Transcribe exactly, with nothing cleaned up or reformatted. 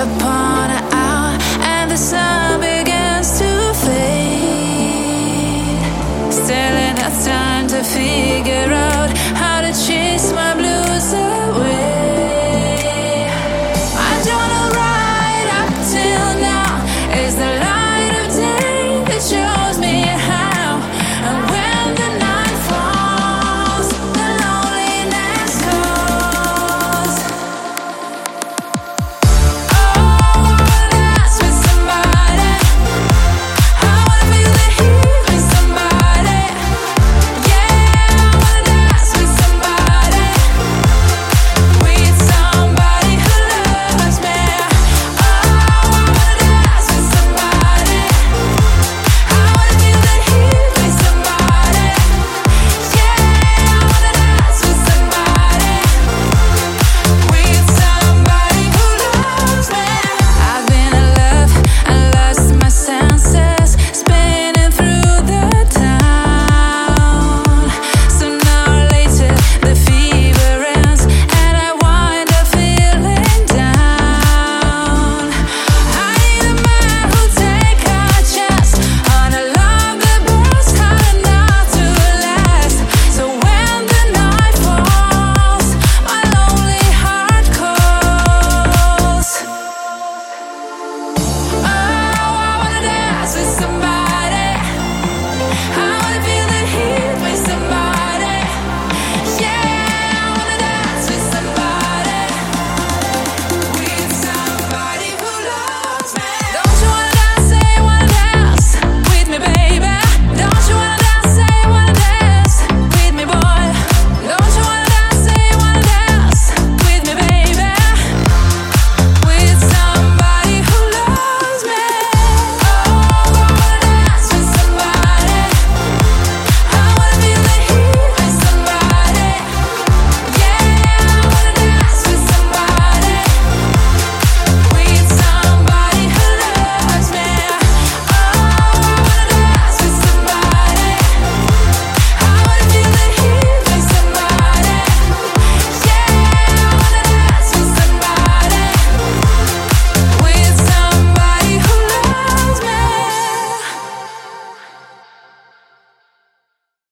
upon